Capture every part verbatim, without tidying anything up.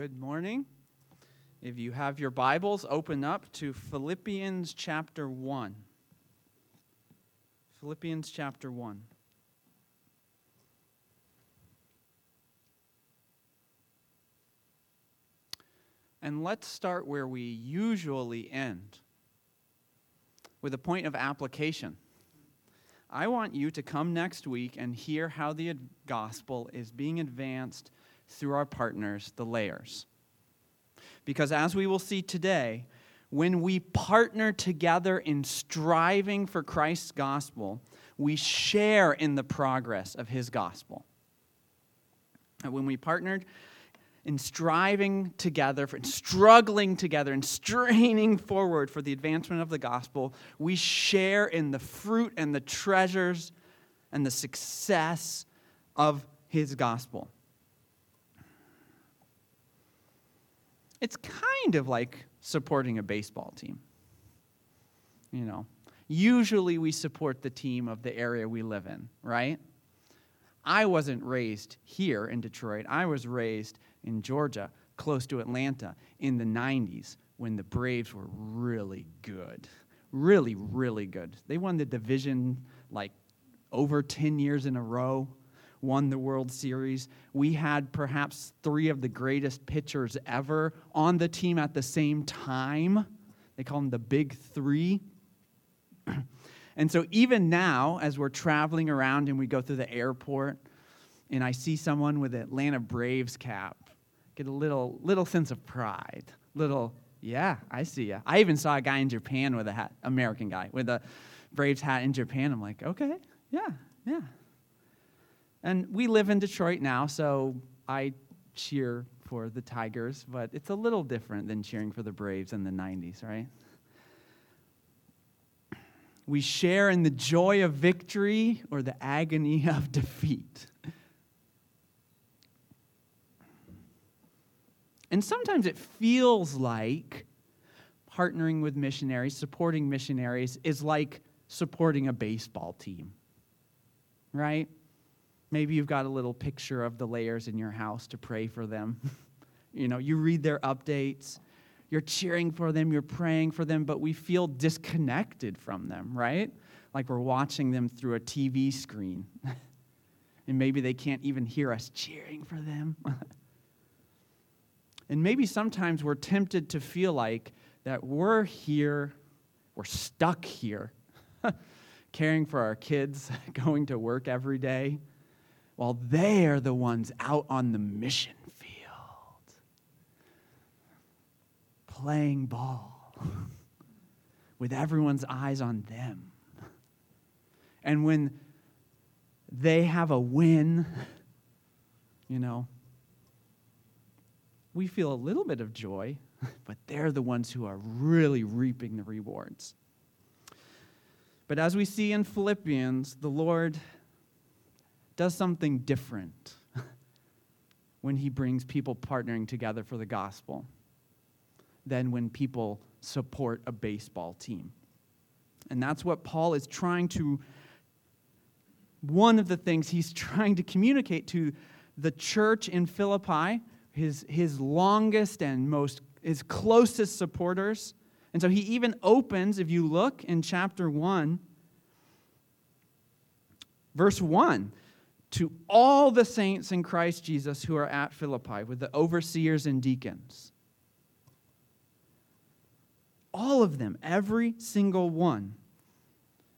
Good morning. If you have your Bibles, open up to Philippians chapter one. Philippians chapter one. And let's start where we usually end, with a point of application. I want you to come next week and hear how the gospel is being advanced through our partners, the layers. Because as we will see today, when we partner together in striving for Christ's gospel, we share in the progress of his gospel. And when we partnered in striving together, in struggling together, and straining forward for the advancement of the gospel, we share in the fruit and the treasures and the success of his gospel. It's kind of like supporting a baseball team. You know, usually we support the team of the area we live in, right? I wasn't raised here in Detroit. I was raised in Georgia, close to Atlanta, in the nineties when the Braves were really good. Really, really good. They won the division like over ten years in a row. Won the World Series. We had perhaps three of the greatest pitchers ever on the team at the same time. They call them the Big Three. And so even now, as we're traveling around and we go through the airport, and I see someone with an Atlanta Braves cap, get a little little sense of pride. Little, yeah, I see ya. I even saw a guy in Japan with a hat, American guy, with a Braves hat in Japan. I'm like, okay, yeah, yeah. And we live in Detroit now, so I cheer for the Tigers, but it's a little different than cheering for the Braves in the nineties, right? We share in the joy of victory or the agony of defeat. And sometimes it feels like partnering with missionaries, supporting missionaries, is like supporting a baseball team, right? Maybe you've got a little picture of the layers in your house to pray for them. You know, you read their updates. You're cheering for them. You're praying for them. But we feel disconnected from them, right? Like we're watching them through a T V screen. And maybe they can't even hear us cheering for them. And maybe sometimes we're tempted to feel like that we're here, we're stuck here, caring for our kids, going to work every day, while they are the ones out on the mission field, playing ball with everyone's eyes on them. And when they have a win, you know, we feel a little bit of joy, but they're the ones who are really reaping the rewards. But as we see in Philippians, the Lord does something different when he brings people partnering together for the gospel than when people support a baseball team. And that's what Paul is trying to, one of the things he's trying to communicate to the church in Philippi, his, his longest and most, his closest supporters. And so he even opens, if you look in chapter one, verse one, to all the saints in Christ Jesus who are at Philippi, with the overseers and deacons. All of them, every single one.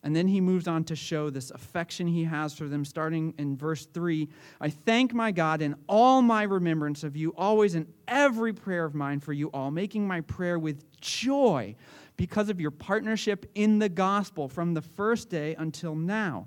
And then he moves on to show this affection he has for them, starting in verse three. I thank my God in all my remembrance of you, always in every prayer of mine for you all, making my prayer with joy because of your partnership in the gospel from the first day until now.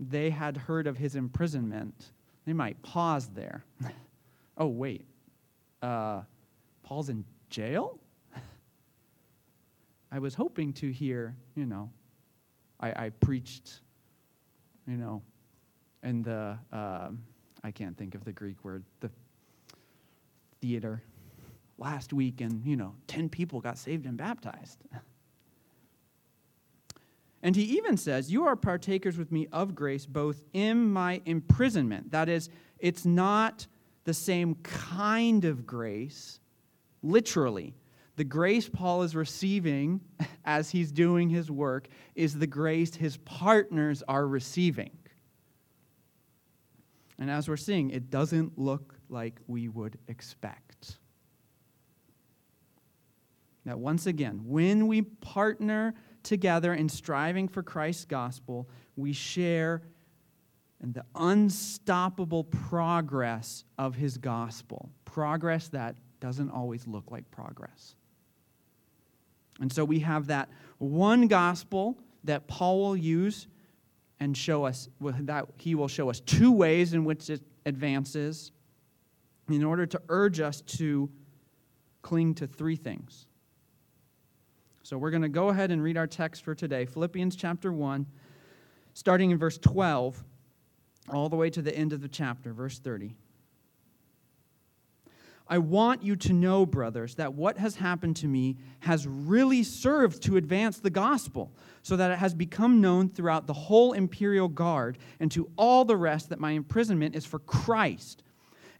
they had heard of his imprisonment, they might pause there. Oh, wait. Uh, Paul's in jail? I was hoping to hear, you know, I, I preached, you know, and the, um, I can't think of the Greek word, the theater last week, and, you know, ten people got saved and baptized. And he even says, you are partakers with me of grace both in my imprisonment. That is, it's not the same kind of grace, literally. The grace Paul is receiving as he's doing his work is the grace his partners are receiving. And as we're seeing, it doesn't look like we would expect. Now, once again, when we partner together in striving for Christ's gospel, we share in the unstoppable progress of his gospel, progress that doesn't always look like progress. And so we have that one gospel that Paul will use and show us, that he will show us two ways in which it advances in order to urge us to cling to three things. So we're going to go ahead and read our text for today, Philippians chapter one, starting in verse twelve, all the way to the end of the chapter, verse thirty. I want you to know, brothers, that what has happened to me has really served to advance the gospel, so that it has become known throughout the whole imperial guard and to all the rest that my imprisonment is for Christ.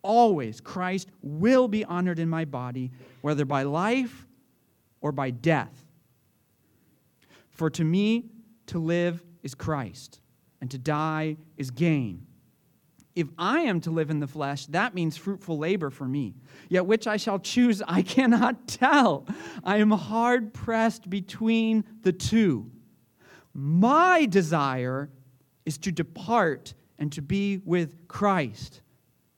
always, Christ will be honored in my body, whether by life or by death. For to me, to live is Christ, and to die is gain. If I am to live in the flesh, that means fruitful labor for me. Yet which I shall choose, I cannot tell. I am hard pressed between the two. My desire is to depart and to be with Christ,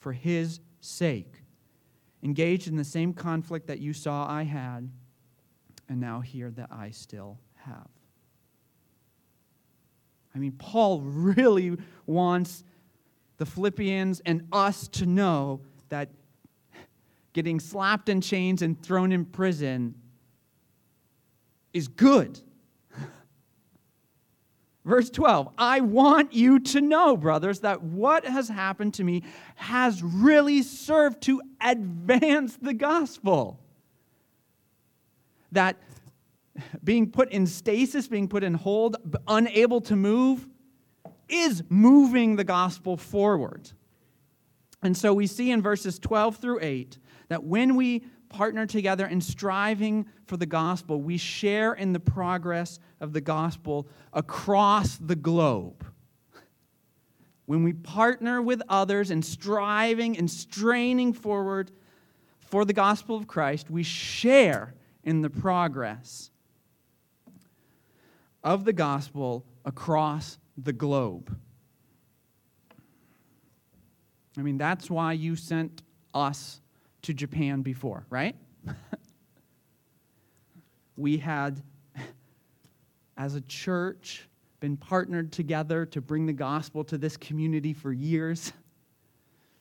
for his sake, engaged in the same conflict that you saw I had, and now hear that I still have. I mean, Paul really wants the Philippians and us to know that getting slapped in chains and thrown in prison is good. Verse twelve, I want you to know, brothers, that what has happened to me has really served to advance the gospel. That being put in stasis, being put in hold, unable to move, is moving the gospel forward. And so we see in verses twelve through eight that when we partner together in striving for the gospel, we share in the progress of the gospel across the globe. When we partner with others in striving and straining forward for the gospel of Christ, we share in the progress of the gospel across the globe. I mean, that's why you sent us to Japan before, right? We had, as a church, been partnered together to bring the gospel to this community for years.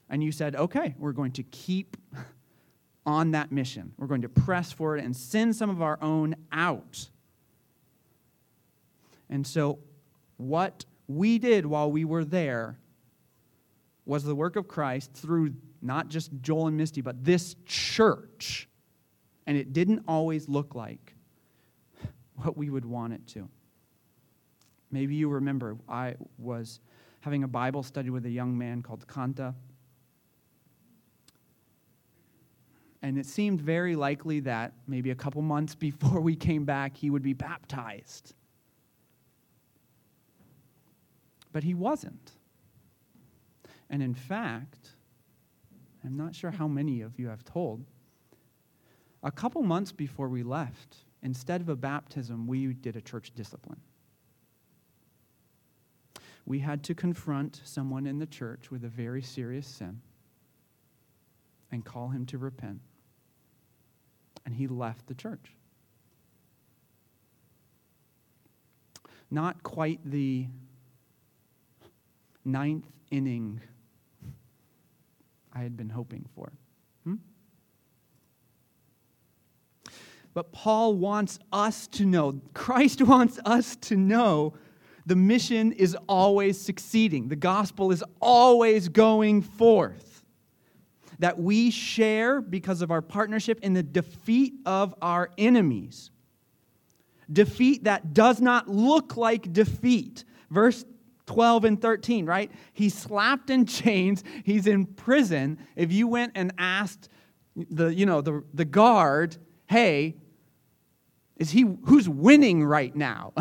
And you said, okay, we're going to keep on that mission. We're going to press forward and send some of our own out. And so what we did while we were there was the work of Christ through not just Joel and Misty, but this church. And it didn't always look like what we would want it to. Maybe you remember I was having a Bible study with a young man called Kanta. And it seemed very likely that maybe a couple months before we came back, he would be baptized. But he wasn't. And in fact, I'm not sure how many of you I've told, a couple months before we left, instead of a baptism, we did a church discipline. We had to confront someone in the church with a very serious sin and call him to repent. And he left the church. Not quite the ninth inning I had been hoping for. Hmm? But Paul wants us to know, Christ wants us to know, the mission is always succeeding. The gospel is always going forth. That we share, because of our partnership, in the defeat of our enemies. Defeat that does not look like defeat. Verse twelve and thirteen, right? He's slapped in chains. He's in prison. If you went and asked the, you know, the, the guard, hey, is he who's winning right now?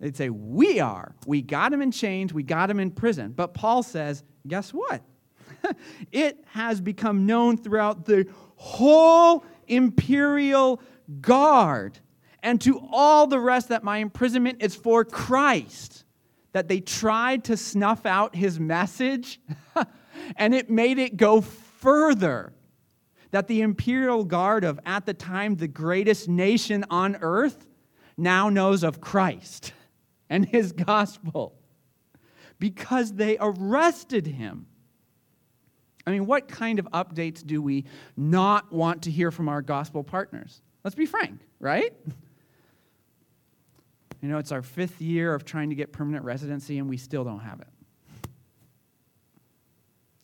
They'd say, we are. We got him in chains. We got him in prison. But Paul says, guess what? It has become known throughout the whole imperial guard and to all the rest that my imprisonment is for Christ, that they tried to snuff out his message, and it made it go further, that the imperial guard of, at the time, the greatest nation on earth now knows of Christ and his gospel because they arrested him. I mean, what kind of updates do we not want to hear from our gospel partners? Let's be frank, right? You know, it's our fifth year of trying to get permanent residency, and we still don't have it.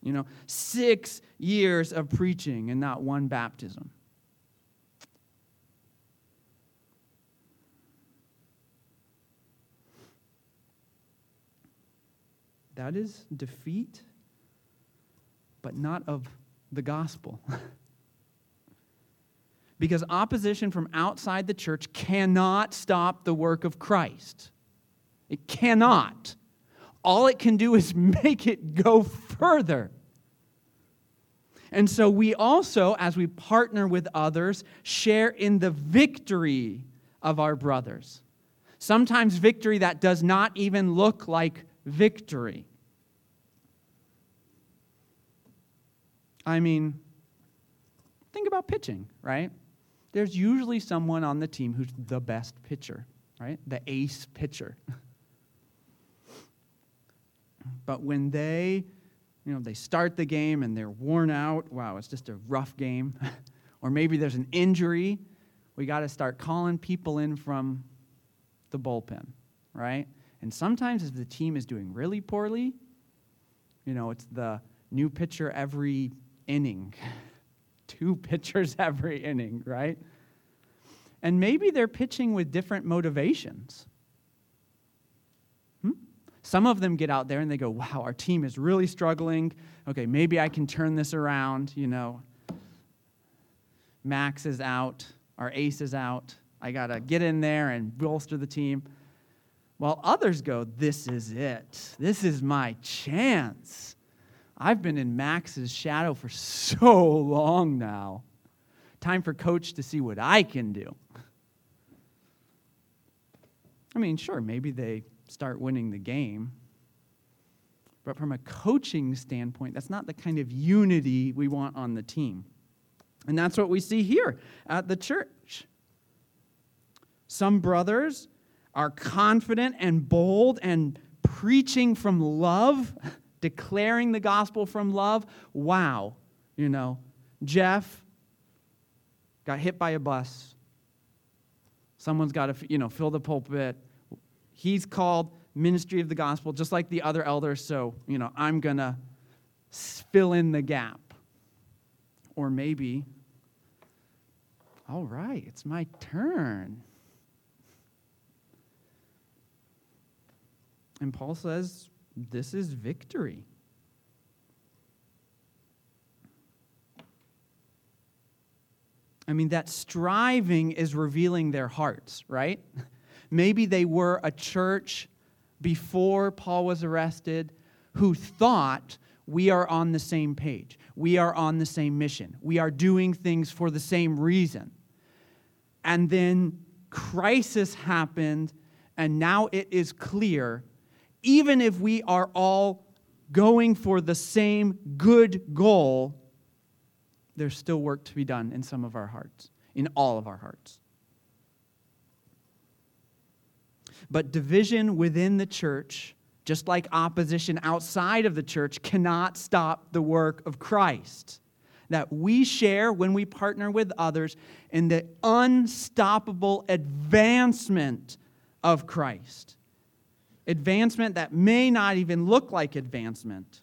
You know, six years of preaching and not one baptism. That is defeat, but not of the gospel. Because opposition from outside the church cannot stop the work of Christ. It cannot. All it can do is make it go further. And so we also, as we partner with others, share in the victory of our brothers. Sometimes victory that does not even look like victory. I mean, think about pitching, right? There's usually someone on the team who's the best pitcher, right? The ace pitcher. But when they, you know, they start the game and they're worn out, wow, it's just a rough game. Or maybe there's an injury, we got to start calling people in from the bullpen, right? And sometimes if the team is doing really poorly, you know, it's the new pitcher every inning. Two pitchers every inning, right? And maybe they're pitching with different motivations. Hmm? Some of them get out there and they go, wow, our team is really struggling. Okay, maybe I can turn this around, you know. Max is out. Our ace is out. I got to get in there and bolster the team. While others go, this is it. This is my chance. I've been in Max's shadow for so long now. Time for Coach to see what I can do. I mean, sure, maybe they start winning the game. But from a coaching standpoint, that's not the kind of unity we want on the team. And that's what we see here at the church. Some brothers are confident and bold and preaching from love, declaring the gospel from love. Wow, you know, Jeff got hit by a bus. Someone's got to, you know, fill the pulpit. He's called ministry of the gospel, just like the other elders, so, you know, I'm going to fill in the gap. Or maybe, all right, it's my turn. And Paul says, this is victory. I mean, that striving is revealing their hearts, right? Maybe they were a church before Paul was arrested who thought, we are on the same page. We are on the same mission. We are doing things for the same reason. And then crisis happened, and now it is clear, even if we are all going for the same good goal, there's still work to be done in some of our hearts, in all of our hearts. But division within the church, just like opposition outside of the church, cannot stop the work of Christ that we share when we partner with others in the unstoppable advancement of Christ. Advancement that may not even look like advancement.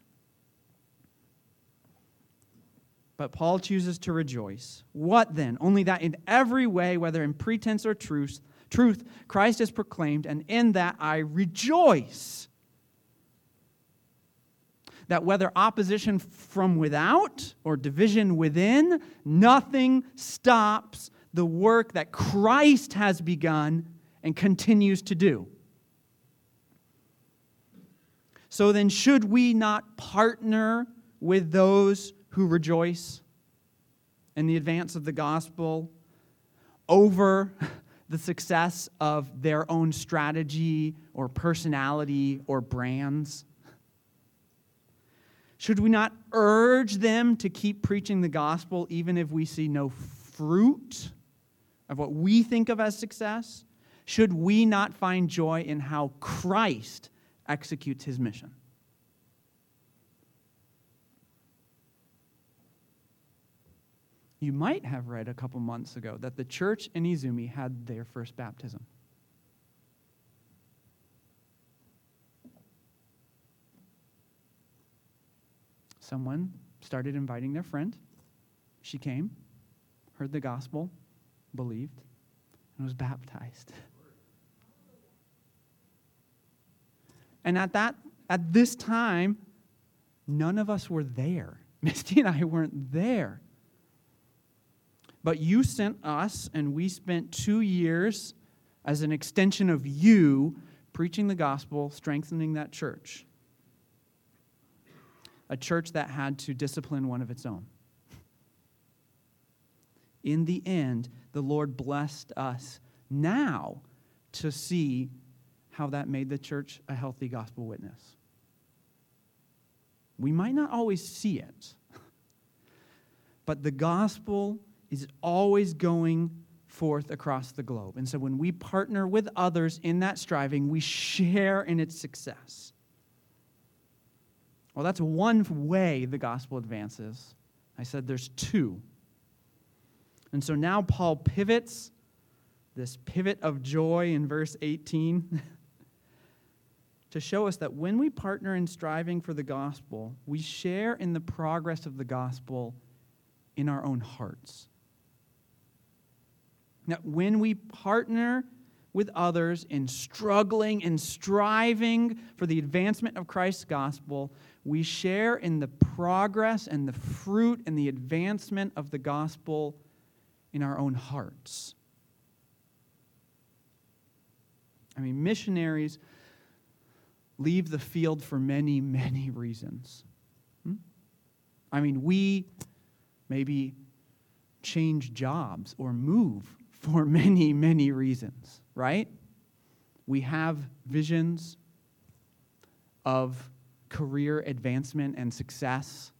But Paul chooses to rejoice. What then? Only that in every way, whether in pretense or truth, Truth, Christ is proclaimed, and in that I rejoice. That whether opposition from without or division within, nothing stops the work that Christ has begun and continues to do. So then, should we not partner with those who rejoice in the advance of the gospel over the success of their own strategy or personality or brands? Should we not urge them to keep preaching the gospel even if we see no fruit of what we think of as success? Should we not find joy in how Christ executes his mission? You might have read a couple months ago that the church in Izumi had their first baptism. Someone started inviting their friend. She came, heard the gospel, believed, and was baptized. And at that, at this time, none of us were there. Misty and I weren't there. But you sent us, and we spent two years as an extension of you preaching the gospel, strengthening that church. A church that had to discipline one of its own. In the end, the Lord blessed us now to see how that made the church a healthy gospel witness. We might not always see it, but the gospel is always going forth across the globe. And so when we partner with others in that striving, we share in its success. Well, that's one way the gospel advances. I said there's two. And so now Paul pivots, this pivot of joy in verse eighteen, to show us that when we partner in striving for the gospel, we share in the progress of the gospel in our own hearts. Now, when we partner with others in struggling and striving for the advancement of Christ's gospel, we share in the progress and the fruit and the advancement of the gospel in our own hearts. I mean, missionaries leave the field for many, many reasons. Hmm? I mean, we maybe change jobs or move for many, many reasons, right? We have visions of career advancement and success.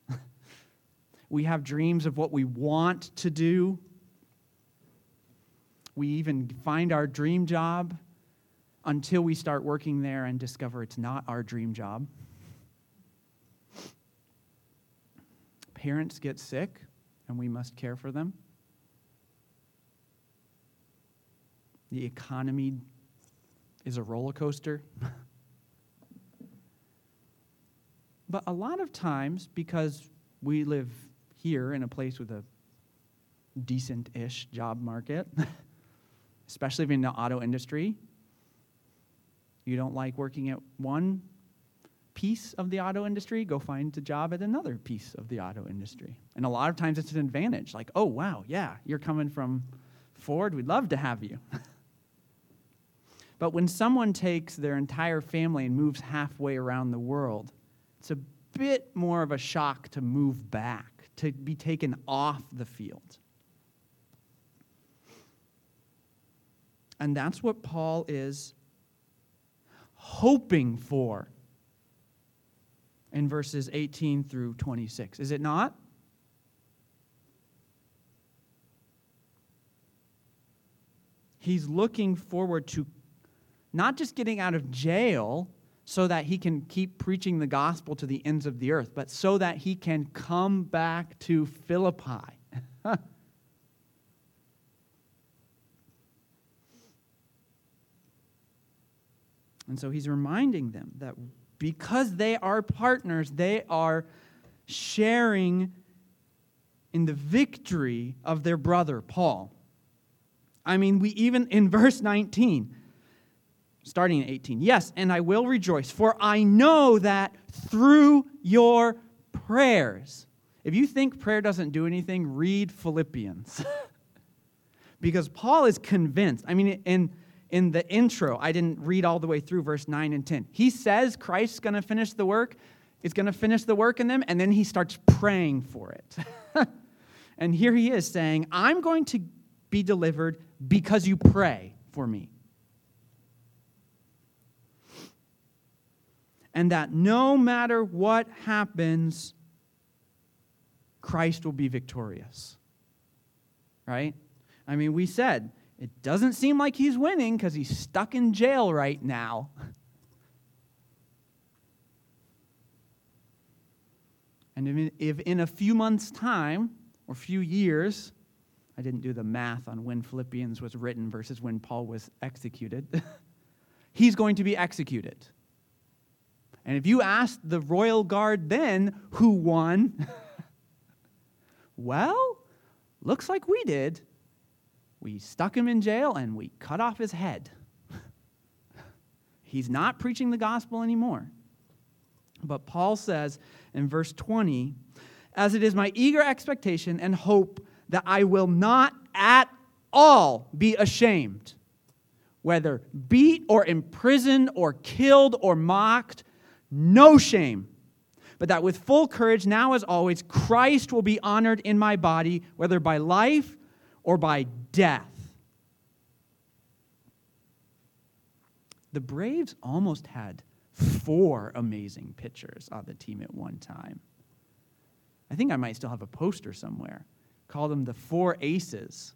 We have dreams of what we want to do. We even find our dream job until we start working there and discover it's not our dream job. Parents get sick, and we must care for them. The economy is a roller coaster. But a lot of times, because we live here in a place with a decent-ish job market, especially if you're in the auto industry, you don't like working at one piece of the auto industry, go find a job at another piece of the auto industry. And a lot of times it's an advantage, like, oh, wow, yeah, you're coming from Ford, we'd love to have you. But when someone takes their entire family and moves halfway around the world, it's a bit more of a shock to move back, to be taken off the field. And that's what Paul is hoping for in verses eighteen through twenty-six. Is it not? He's looking forward to not just getting out of jail so that he can keep preaching the gospel to the ends of the earth, but so that he can come back to Philippi. And so he's reminding them that because they are partners, they are sharing in the victory of their brother, Paul. I mean, we even in verse nineteen, starting in eighteen, yes, and I will rejoice, for I know that through your prayers. If you think prayer doesn't do anything, read Philippians. Because Paul is convinced. I mean, in in the intro, I didn't read all the way through verse nine and ten. He says Christ's going to finish the work. It's going to finish the work in them, and then he starts praying for it. And here he is saying, I'm going to be delivered because you pray for me. And that no matter what happens, Christ will be victorious. Right? I mean, we said, it doesn't seem like he's winning because he's stuck in jail right now. And if in a few months' time, or few years, I didn't do the math on when Philippians was written versus when Paul was executed, he's going to be executed. And if you asked the royal guard then who won, well, looks like we did. We stuck him in jail and we cut off his head. He's not preaching the gospel anymore. But Paul says in verse twenty, as it is my eager expectation and hope that I will not at all be ashamed, whether beat or imprisoned or killed or mocked, no shame, but that with full courage, now as always, Christ will be honored in my body, whether by life or by death. The Braves almost had four amazing pitchers on the team at one time. I think I might still have a poster somewhere. Call them the Four Aces.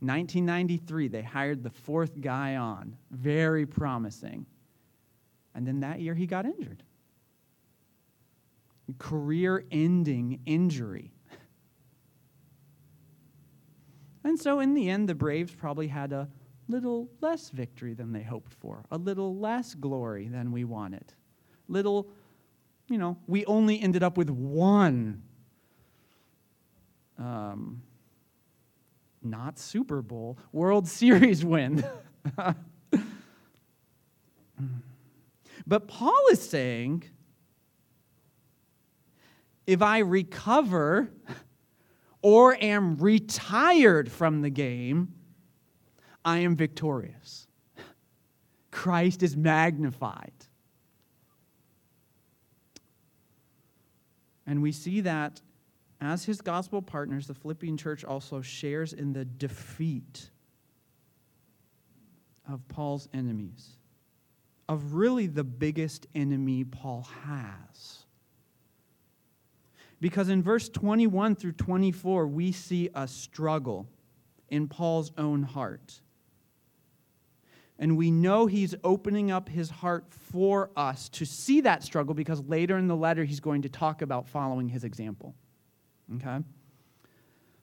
nineteen ninety-three, they hired the fourth guy on. Very promising. And then that year he got injured. Career-ending injury. And so in the end, the Braves probably had a little less victory than they hoped for, a little less glory than we wanted. Little, you know, we only ended up with one um, not Super Bowl, World Series win. But Paul is saying, if I recover or am retired from the game, I am victorious. Christ is magnified. And we see that as his gospel partners, the Philippian church also shares in the defeat of Paul's enemies, of really the biggest enemy Paul has. Because in verse twenty-one through twenty-four, we see a struggle in Paul's own heart. And we know he's opening up his heart for us to see that struggle, because later in the letter he's going to talk about following his example. Okay?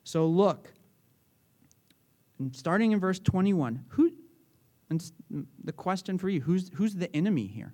So look, starting in verse twenty-one, who, and the question for you, who's, who's the enemy here?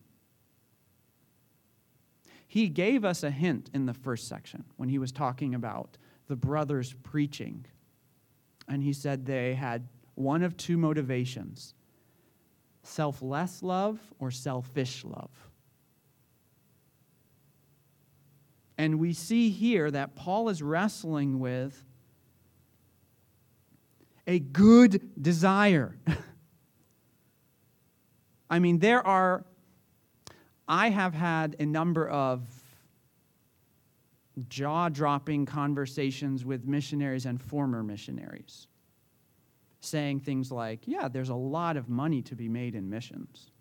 He gave us a hint in the first section when he was talking about the brothers preaching. And he said they had one of two motivations: selfless love or selfish love. And we see here that Paul is wrestling with a good desire. I mean, there are... I have had a number of jaw-dropping conversations with missionaries and former missionaries saying things like, yeah, there's a lot of money to be made in missions.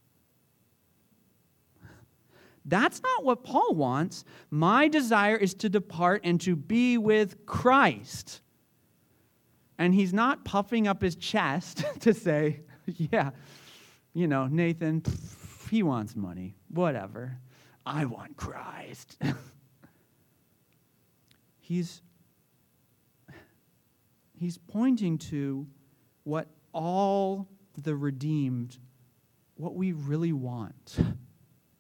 That's not what Paul wants. My desire is to depart and to be with Christ. And he's not puffing up his chest to say, yeah, you know, Nathan, he wants money, whatever. I want Christ. he's, he's pointing to what all the redeemed, what we really want,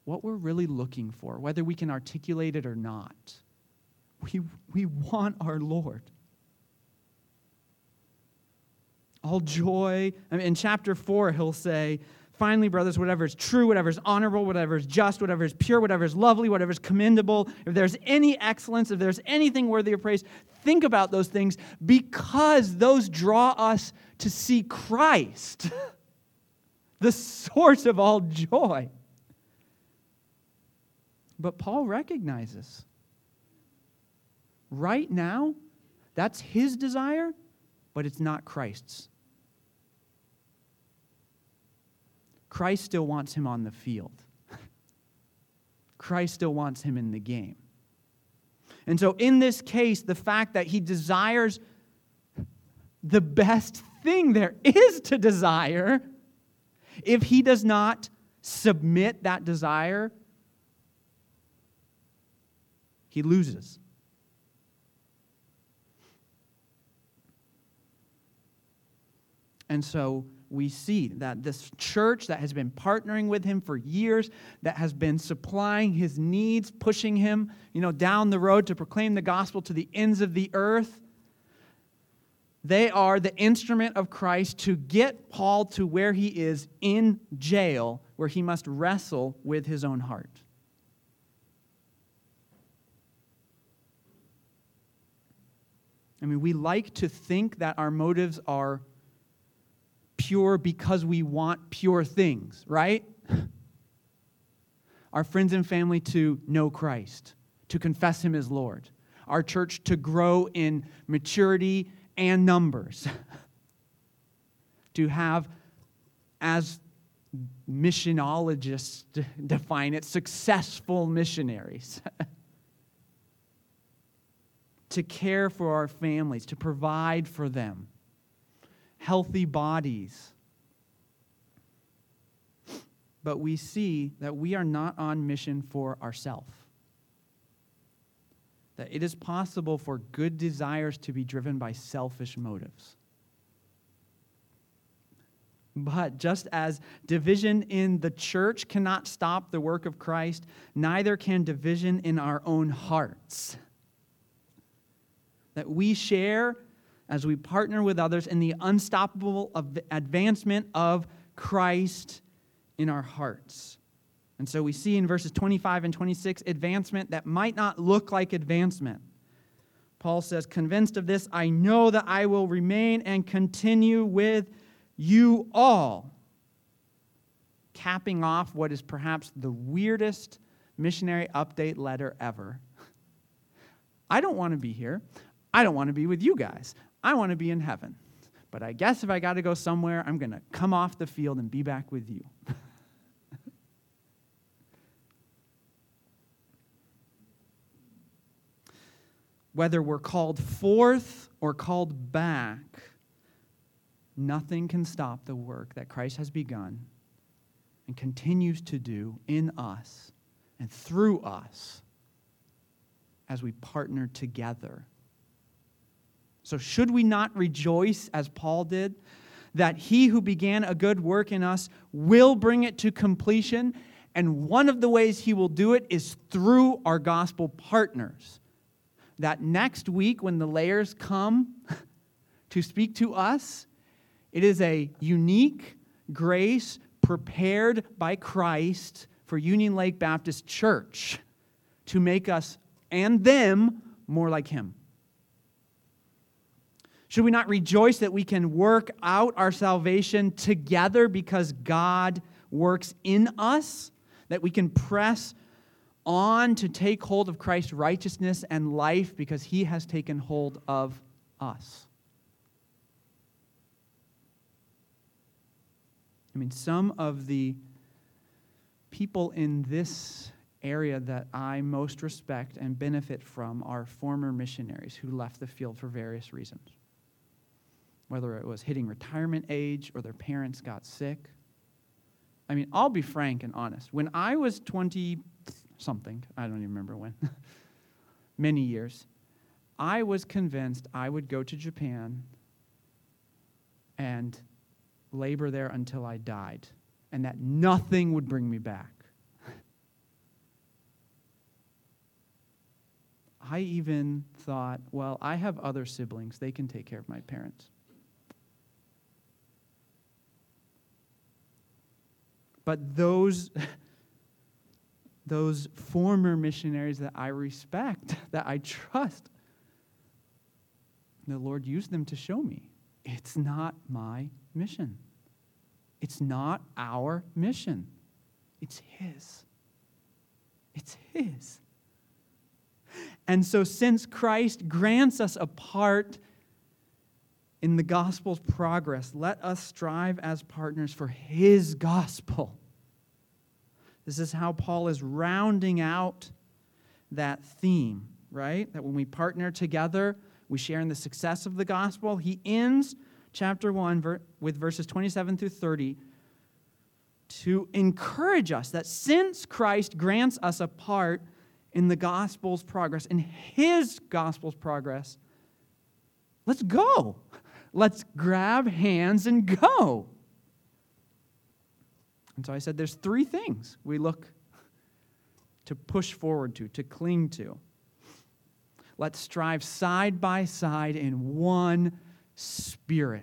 what we're really looking for, whether we can articulate it or not. We, we want our Lord. All joy. I mean, in chapter four, he'll say, finally, brothers, whatever is true, whatever is honorable, whatever is just, whatever is pure, whatever is lovely, whatever is commendable, if there's any excellence, if there's anything worthy of praise, think about those things, because those draw us to see Christ, the source of all joy. But Paul recognizes right now, that's his desire, but it's not Christ's. Christ still wants him on the field. Christ still wants him in the game. And so in this case, the fact that he desires the best thing there is to desire, if he does not submit that desire, he loses. And so we see that this church that has been partnering with him for years, that has been supplying his needs, pushing him, you know, down the road to proclaim the gospel to the ends of the earth, they are the instrument of Christ to get Paul to where he is in jail, where he must wrestle with his own heart. I mean, we like to think that our motives are pure because we want pure things, right? Our friends and family to know Christ, to confess him as Lord. Our church to grow in maturity and numbers. To have, as missionologists define it, successful missionaries. To care for our families, to provide for them. Healthy bodies. But we see that we are not on mission for ourselves. That it is possible for good desires to be driven by selfish motives. But just as division in the church cannot stop the work of Christ, neither can division in our own hearts. that we share as we partner with others in the unstoppable advancement of Christ in our hearts. And so we see in verses twenty-five and twenty-six advancement that might not look like advancement. Paul says, "Convinced of this, I know that I will remain and continue with you all," capping off what is perhaps the weirdest missionary update letter ever. I don't want to be here. I don't want to be with you guys. I want to be in heaven. But I guess if I got to go somewhere, I'm going to come off the field and be back with you. Whether we're called forth or called back, nothing can stop the work that Christ has begun and continues to do in us and through us as we partner together. So should we not rejoice, as Paul did, that he who began a good work in us will bring it to completion, and one of the ways he will do it is through our gospel partners? That next week when the layers come to speak to us, it is a unique grace prepared by Christ for Union Lake Baptist Church to make us and them more like him. Should we not rejoice that we can work out our salvation together because God works in us, that we can press on to take hold of Christ's righteousness and life because he has taken hold of us? I mean, some of the people in this area that I most respect and benefit from are former missionaries who left the field for various reasons, whether it was hitting retirement age or their parents got sick. I mean, I'll be frank and honest. When I was twenty-something, I don't even remember when, many years, I was convinced I would go to Japan and labor there until I died, and that nothing would bring me back. I even thought, well, I have other siblings. They can take care of my parents. But those, those former missionaries that I respect, that I trust, the Lord used them to show me it's not my mission. It's not our mission. It's His. It's His. And so since Christ grants us a part in the gospel's progress, let us strive as partners for His gospel. This is how Paul is rounding out that theme, right? That when we partner together, we share in the success of the gospel. He ends chapter one with verses twenty-seven through thirty to encourage us that since Christ grants us a part in the gospel's progress, in His gospel's progress, let's go. Let's grab hands and go. And so I said there's three things we look to push forward to, to cling to. Let's strive side by side in one spirit.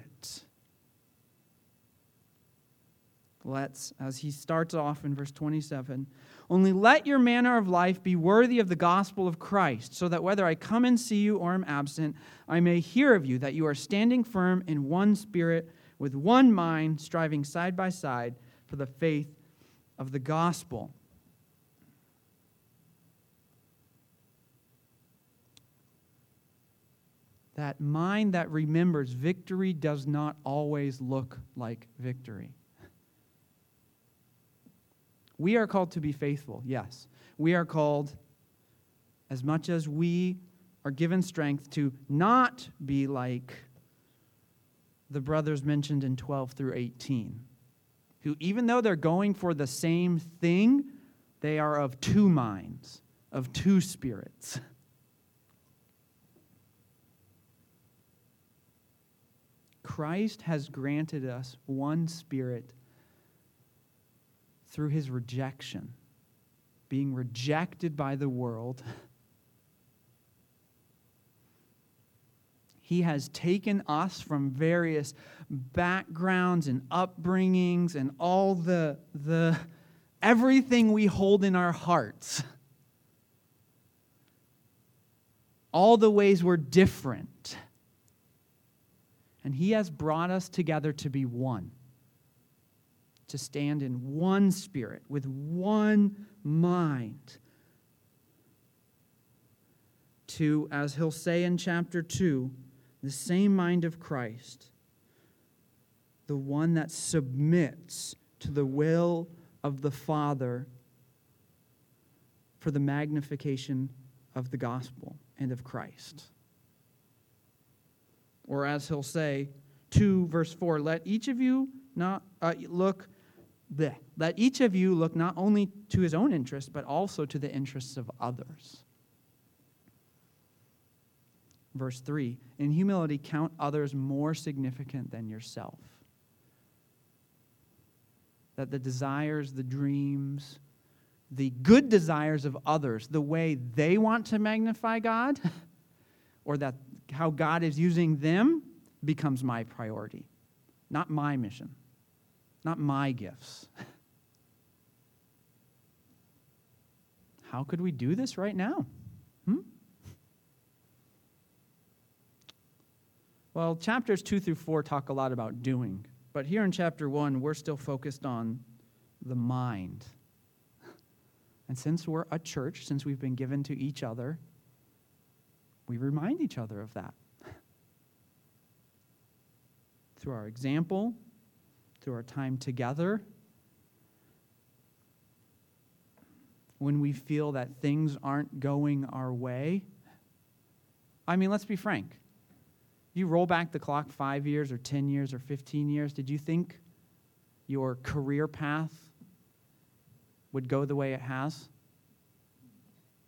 Let's, as he starts off in verse twenty-seven, only let your manner of life be worthy of the gospel of Christ, so that whether I come and see you or am absent, I may hear of you that you are standing firm in one spirit, with one mind, striving side by side for the faith of the gospel. That mind that remembers victory does not always look like victory. We are called to be faithful, yes. We are called, as much as we are given strength, to not be like the brothers mentioned in twelve through eighteen, who, even though they're going for the same thing, they are of two minds, of two spirits. Christ has granted us one spirit through His rejection, being rejected by the world, He has taken us from various backgrounds and upbringings and all the, the everything we hold in our hearts. All the ways we're different. And He has brought us together to be one. To stand in one spirit, with one mind. To, as he'll say in chapter two, the same mind of Christ, the one that submits to the will of the Father for the magnification of the gospel and of Christ. Or as he'll say, two verse four, let each of you not uh, look bleh, let each of you look not only to his own interest but also to the interests of others. Verse three, in humility, count others more significant than yourself. That the desires, the dreams, the good desires of others, the way they want to magnify God, or that how God is using them, becomes my priority. Not my mission. Not my gifts. How could we do this right now? Hmm? Well, chapters two through four talk a lot about doing. But here in chapter one, we're still focused on the mind. And since we're a church, since we've been given to each other, we remind each other of that. Through our example, through our time together, when we feel that things aren't going our way. I mean, let's be frank. You roll back the clock five years or ten years or fifteen years, did you think your career path would go the way it has?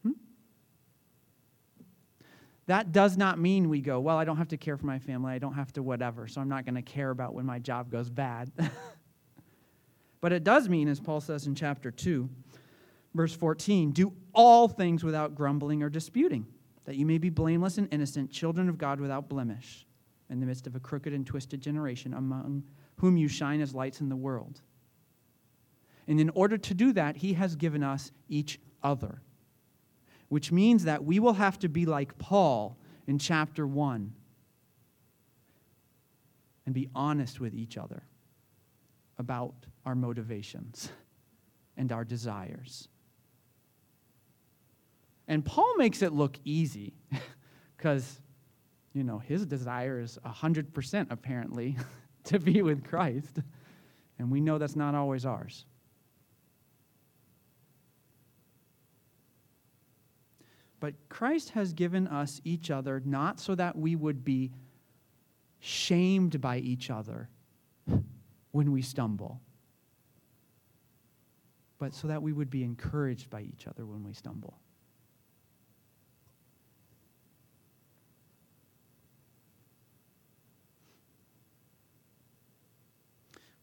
Hmm? That does not mean we go, well, I don't have to care for my family, I don't have to whatever, so I'm not going to care about when my job goes bad. But it does mean, as Paul says in chapter two, verse fourteen, do all things without grumbling or disputing, that you may be blameless and innocent, children of God without blemish, in the midst of a crooked and twisted generation, among whom you shine as lights in the world. And in order to do that, he has given us each other, which means that we will have to be like Paul in chapter one and be honest with each other about our motivations and our desires. And Paul makes it look easy because, you know, his desire is one hundred percent apparently to be with Christ. And we know that's not always ours. But Christ has given us each other not so that we would be shamed by each other when we stumble, but so that we would be encouraged by each other when we stumble.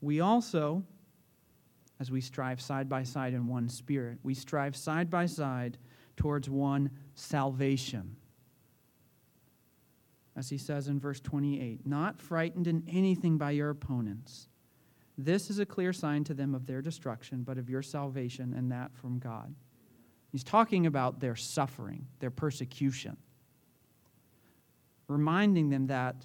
We also, as we strive side by side in one spirit, we strive side by side towards one salvation. As he says in verse twenty-eight, not frightened in anything by your opponents. This is a clear sign to them of their destruction, but of your salvation, and that from God. He's talking about their suffering, their persecution, reminding them that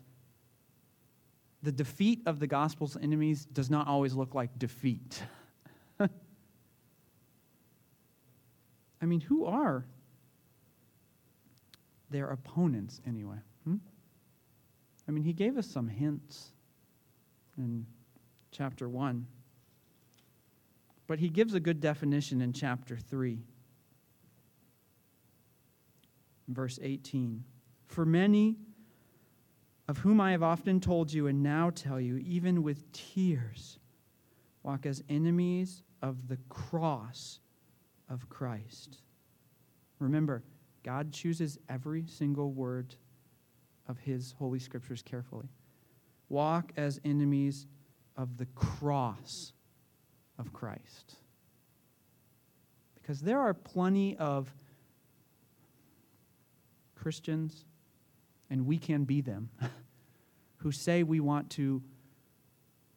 the defeat of the gospel's enemies does not always look like defeat. I mean, who are their opponents anyway? Hmm? I mean, he gave us some hints in chapter one. But he gives a good definition in chapter three. Verse eighteen. For many, of whom I have often told you and now tell you, even with tears, walk as enemies of the cross of Christ. Remember, God chooses every single word of His Holy Scriptures carefully. Walk as enemies of the cross of Christ. Because there are plenty of Christians and we can be them, who say we want to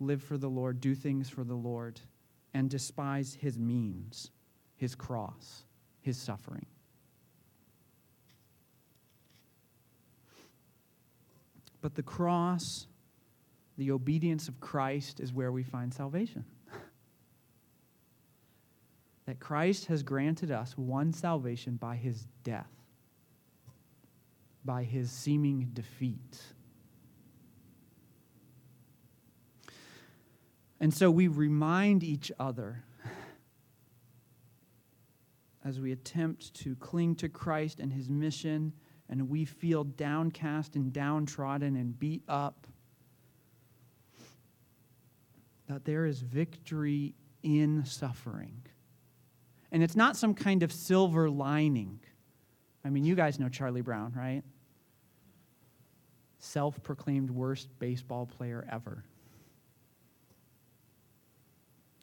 live for the Lord, do things for the Lord, and despise his means, his cross, his suffering. But the cross, the obedience of Christ, is where we find salvation. That Christ has granted us one salvation by his death, by his seeming defeat. And so we remind each other as we attempt to cling to Christ and his mission, and we feel downcast and downtrodden and beat up, that there is victory in suffering. And it's not some kind of silver lining. I mean, you guys know Charlie Brown, right? Self-proclaimed worst baseball player ever.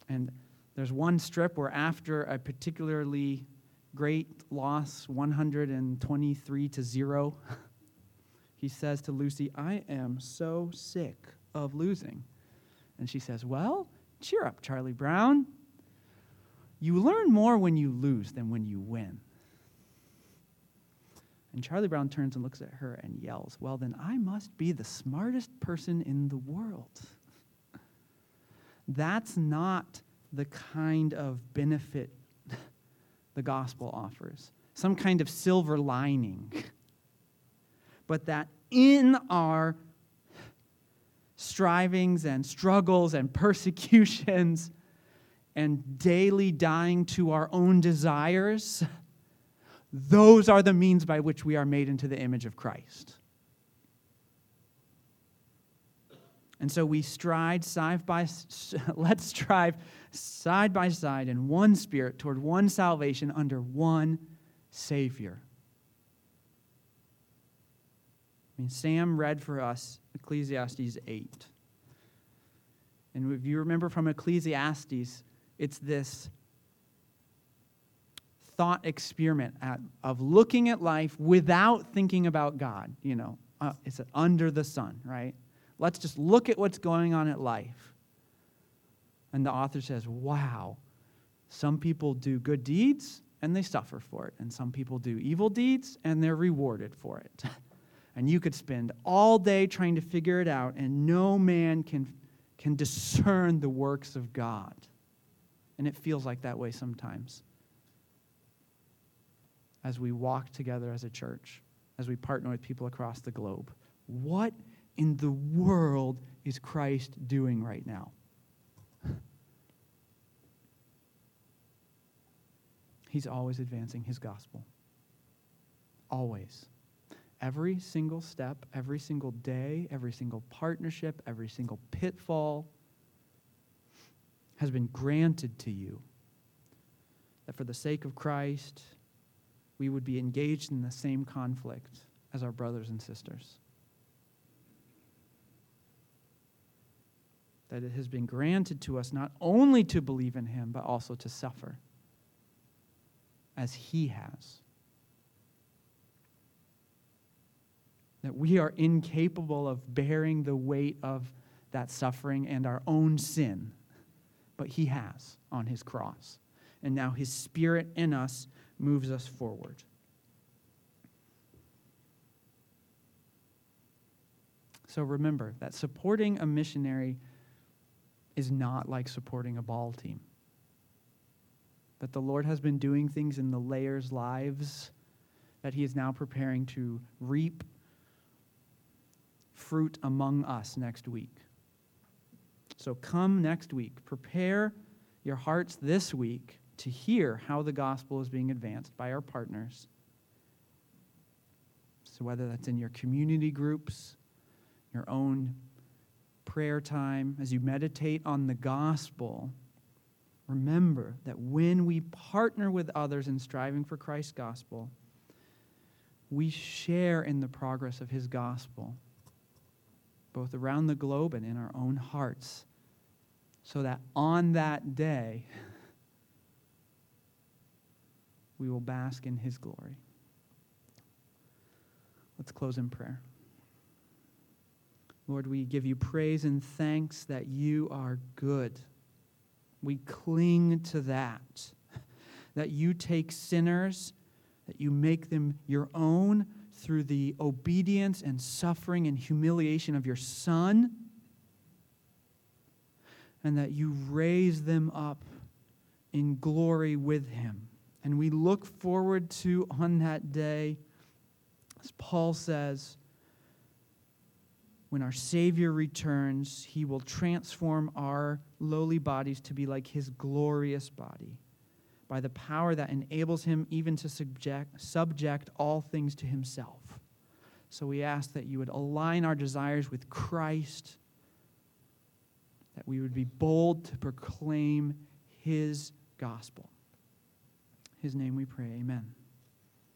And there's one strip where after a particularly great loss, one hundred twenty-three to zero, he says to Lucy, "I am so sick of losing." And she says, "Well, cheer up, Charlie Brown. You learn more when you lose than when you win." And Charlie Brown turns and looks at her and yells, "Well, then I must be the smartest person in the world." That's not the kind of benefit the gospel offers, some kind of silver lining. But that in our strivings and struggles and persecutions and daily dying to our own desires, those are the means by which we are made into the image of Christ. And so we stride side by let's strive side by side in one spirit toward one salvation under one Savior. I mean, Sam read for us Ecclesiastes eight. And if you remember from Ecclesiastes, it's this thought experiment at, of looking at life without thinking about God. You know, uh, it's under the sun, right? Let's just look at what's going on at life. And the author says, wow, some people do good deeds and they suffer for it. And some people do evil deeds and they're rewarded for it. And you could spend all day trying to figure it out, and no man can, can discern the works of God. And it feels like that way sometimes as we walk together as a church, as we partner with people across the globe. What in the world is Christ doing right now? He's always advancing his gospel. Always. Every single step, every single day, every single partnership, every single pitfall has been granted to you, that for the sake of Christ, we would be engaged in the same conflict as our brothers and sisters. That it has been granted to us not only to believe in him, but also to suffer, as he has. That we are incapable of bearing the weight of that suffering and our own sin, but he has on his cross. And now his Spirit in us moves us forward. So remember that supporting a missionary is not like supporting a ball team. That the Lord has been doing things in the layers' lives that he is now preparing to reap fruit among us next week. So come next week. Prepare your hearts this week to hear how the gospel is being advanced by our partners. So whether that's in your community groups, your own prayer time, as you meditate on the gospel, remember that when we partner with others in striving for Christ's gospel, we share in the progress of his gospel, both around the globe and in our own hearts, so that on that day, we will bask in his glory. Let's close in prayer. Lord, we give you praise and thanks that you are good. We cling to that, that you take sinners, that you make them your own through the obedience and suffering and humiliation of your Son, and that you raise them up in glory with him. And we look forward to, on that day, as Paul says, when our Savior returns, he will transform our lowly bodies to be like his glorious body by the power that enables him even to subject, subject all things to himself. So we ask that you would align our desires with Christ, that we would be bold to proclaim his gospel. In his name we pray, amen.